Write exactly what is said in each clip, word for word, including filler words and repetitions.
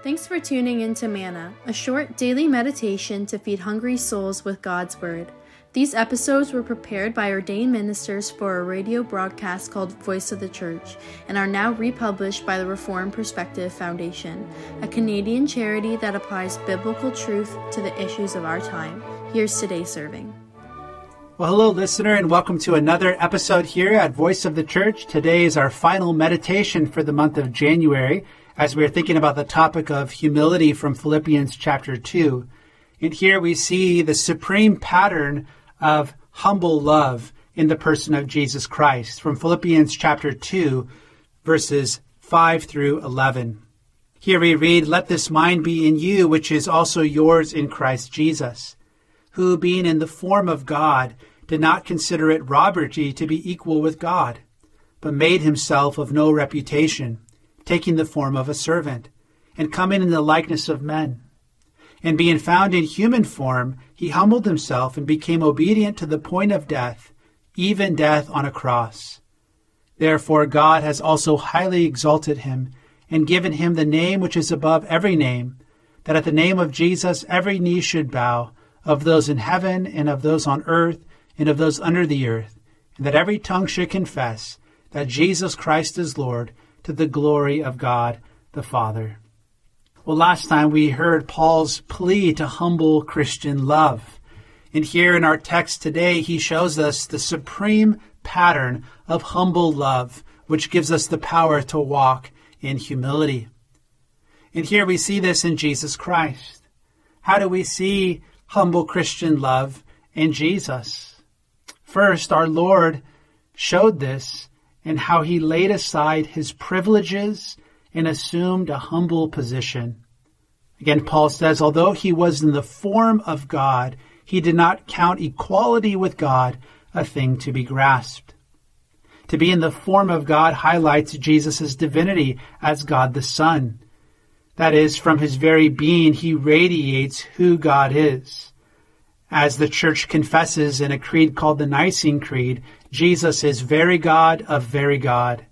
Thanks for tuning in to Manna, a short daily meditation to feed hungry souls with God's Word. These episodes were prepared by ordained ministers for a radio broadcast called Voice of the Church and are now republished by the Reform Perspective Foundation, a Canadian charity that applies biblical truth to the issues of our time. Here's today's serving. Well, hello, listener, and welcome to another episode here at Voice of the Church. Today is our final meditation for the month of January, as we are thinking about the topic of humility from Philippians chapter two. And here we see the supreme pattern of humble love in the person of Jesus Christ from Philippians chapter two, verses five through eleven. Here we read, "Let this mind be in you, which is also yours in Christ Jesus, who, being in the form of God, did not consider it robbery to be equal with God, but made himself of no reputation, taking the form of a servant, and coming in the likeness of men. And being found in human form, he humbled himself and became obedient to the point of death, even death on a cross. Therefore God has also highly exalted him, and given him the name which is above every name, that at the name of Jesus every knee should bow, of those in heaven, and of those on earth, and of those under the earth, and that every tongue should confess that Jesus Christ is Lord, to the glory of God the Father." Well, last time we heard Paul's plea to humble Christian love. And here in our text today, he shows us the supreme pattern of humble love, which gives us the power to walk in humility. And here we see this in Jesus Christ. How do we see humble Christian love in Jesus? First, our Lord showed this and how he laid aside his privileges and assumed a humble position. Again, Paul says, although he was in the form of God, he did not count equality with God a thing to be grasped. To be in the form of God highlights Jesus' divinity as God the Son. That is, from his very being, he radiates who God is. As the Church confesses in a creed called the Nicene Creed, Jesus is very God of very God.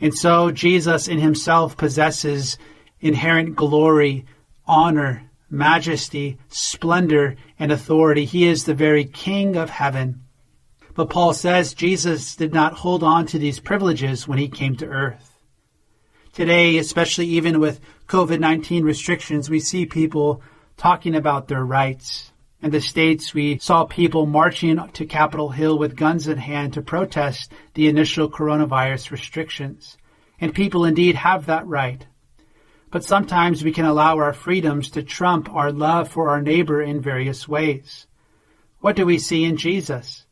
And so Jesus in himself possesses inherent glory, honor, majesty, splendor, and authority. He is the very King of heaven. But Paul says Jesus did not hold on to these privileges when he came to earth. Today, especially even with covid nineteen restrictions, we see people talking about their rights. In the States, we saw people marching to Capitol Hill with guns in hand to protest the initial coronavirus restrictions. And people indeed have that right. But sometimes we can allow our freedoms to trump our love for our neighbor in various ways. What do we see in Jesus?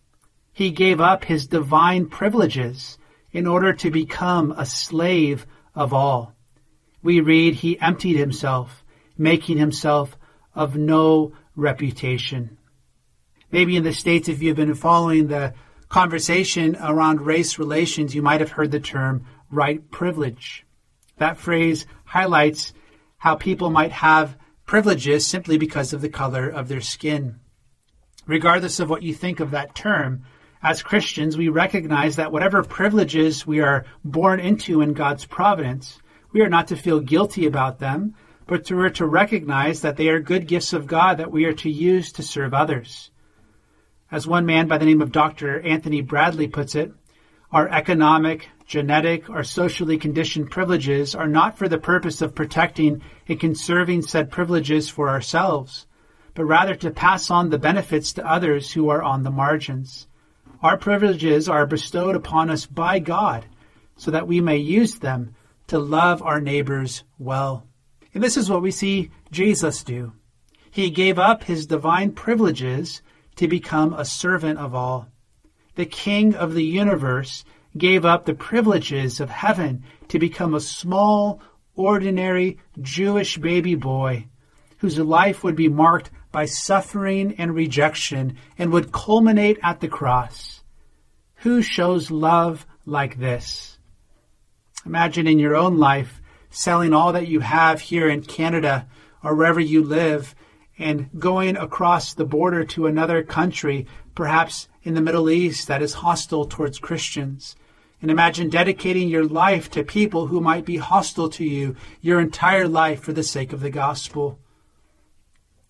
He gave up his divine privileges in order to become a slave of all. We read, he emptied himself, making himself of no reputation. Maybe in the States, if you've been following the conversation around race relations, you might have heard the term white privilege. That phrase highlights how people might have privileges simply because of the color of their skin. Regardless of what you think of that term, as Christians, we recognize that whatever privileges we are born into in God's providence, we are not to feel guilty about them, but to, to recognize that they are good gifts of God that we are to use to serve others. As one man by the name of Doctor Anthony Bradley puts it, our economic, genetic, or socially conditioned privileges are not for the purpose of protecting and conserving said privileges for ourselves, but rather to pass on the benefits to others who are on the margins. Our privileges are bestowed upon us by God so that we may use them to love our neighbors well. And this is what we see Jesus do. He gave up his divine privileges to become a servant of all. The King of the universe gave up the privileges of heaven to become a small, ordinary Jewish baby boy whose life would be marked by suffering and rejection and would culminate at the cross. Who shows love like this? Imagine in your own life selling all that you have here in Canada or wherever you live and going across the border to another country, perhaps in the Middle East, that is hostile towards Christians, And imagine dedicating your life to people who might be hostile to you, your entire life for the sake of the gospel.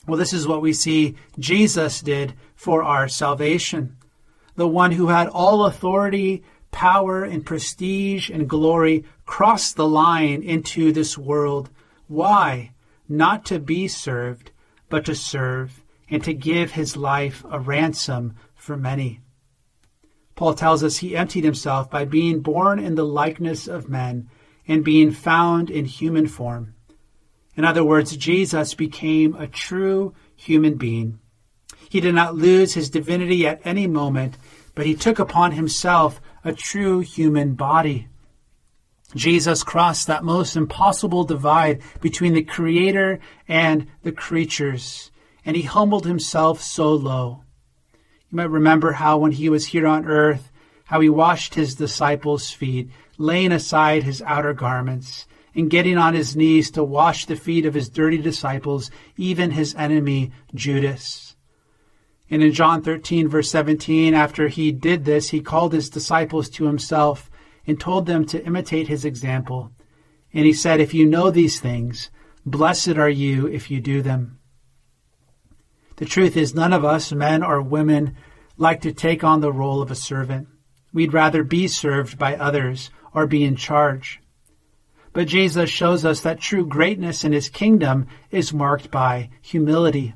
Well, this is what we see Jesus did for our salvation. The one who had all authority, power, and prestige and glory crossed the line into this world. Why? Not to be served, but to serve and to give his life a ransom for many. Paul tells us he emptied himself by being born in the likeness of men and being found in human form. In other words, Jesus became a true human being. He did not lose his divinity at any moment, but he took upon himself a true human body. Jesus crossed that most impossible divide between the Creator and the creatures, and he humbled himself so low. You might remember how when he was here on earth, how he washed his disciples' feet, laying aside his outer garments, and getting on his knees to wash the feet of his dirty disciples, even his enemy, Judas. And in John thirteen, verse seventeen, after he did this, he called his disciples to himself and told them to imitate his example. And he said, "If you know these things, blessed are you if you do them." The truth is, none of us, men or women, like to take on the role of a servant. We'd rather be served by others or be in charge. But Jesus shows us that true greatness in his kingdom is marked by humility,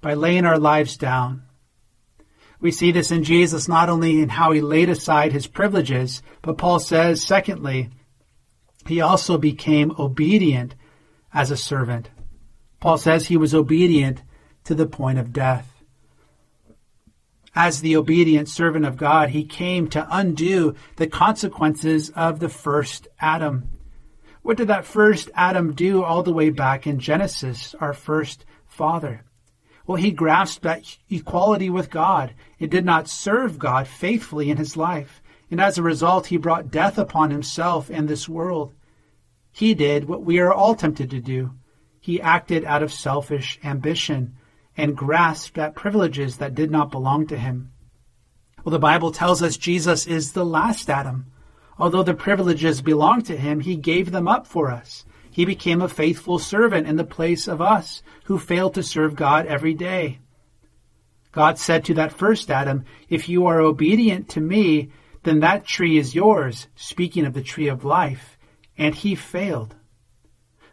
by laying our lives down. We see this in Jesus not only in how he laid aside his privileges, but Paul says, secondly, he also became obedient as a servant. Paul says he was obedient to the point of death. As the obedient servant of God, he came to undo the consequences of the first Adam. What did that first Adam do all the way back in Genesis, our first father? Well, he grasped that equality with God. It did not serve God faithfully in his life. And as a result, he brought death upon himself and this world. He did what we are all tempted to do. He acted out of selfish ambition and grasped at privileges that did not belong to him. Well, the Bible tells us Jesus is the last Adam. Although the privileges belonged to him, he gave them up for us. He became a faithful servant in the place of us who failed to serve God every day. God said to that first Adam, "If you are obedient to me, then that tree is yours," speaking of the tree of life, and he failed.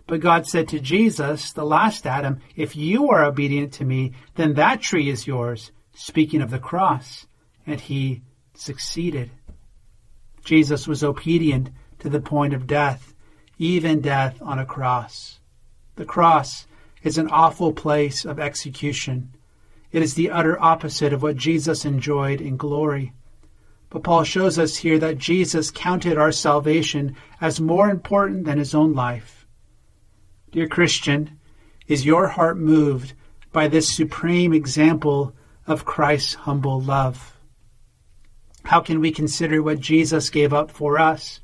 But God said to Jesus, the last Adam, "If you are obedient to me, then that tree is yours," speaking of the cross, and he succeeded. Jesus was obedient to the point of death, even death on a cross. The cross is an awful place of execution. It is the utter opposite of what Jesus enjoyed in glory. But Paul shows us here that Jesus counted our salvation as more important than his own life. Dear Christian, is your heart moved by this supreme example of Christ's humble love? How can we consider what Jesus gave up for us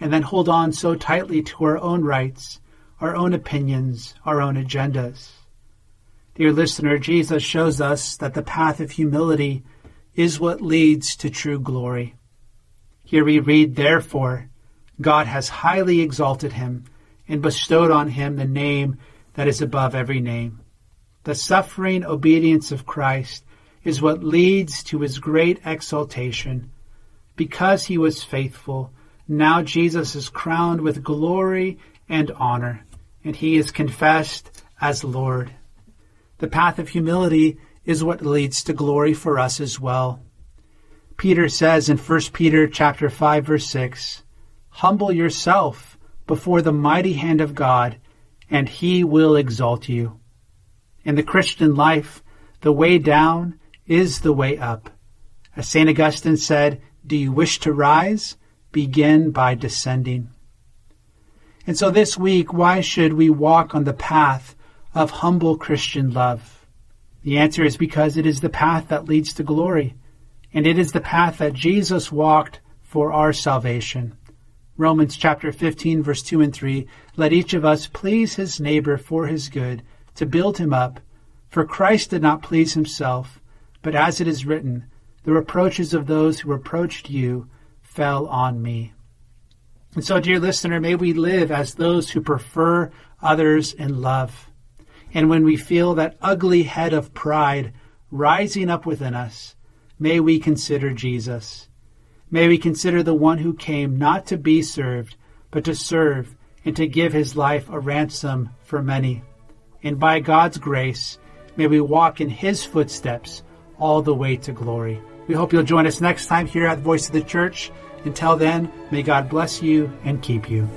and then hold on so tightly to our own rights, our own opinions, our own agendas? Dear listener, Jesus shows us that the path of humility is what leads to true glory. Here we read, "Therefore, God has highly exalted him and bestowed on him the name that is above every name." The suffering obedience of Christ is what leads to his great exaltation. Because he was faithful, now Jesus is crowned with glory and honor, and he is confessed as Lord. The path of humility is what leads to glory for us as well. Peter says in First Peter chapter five, verse six, "Humble yourself before the mighty hand of God, and he will exalt you." In the Christian life, the way down is the way up. As Saint Augustine said, "Do you wish to rise? Begin by descending." And so this week, why should we walk on the path of humble Christian love? The answer is because it is the path that leads to glory, and it is the path that Jesus walked for our salvation. Romans chapter fifteen, verse two and three, "Let each of us please his neighbor for his good, to build him up, for Christ did not please himself, but as it is written, the reproaches of those who reproached you fell on me. And so, dear listener, may we live as those who prefer others in love. And when we feel that ugly head of pride rising up within us, may we consider Jesus. May we consider the one who came not to be served, but to serve and to give his life a ransom for many. And by God's grace, may we walk in his footsteps all the way to glory. We hope you'll join us next time here at Voice of the Church. Until then, may God bless you and keep you.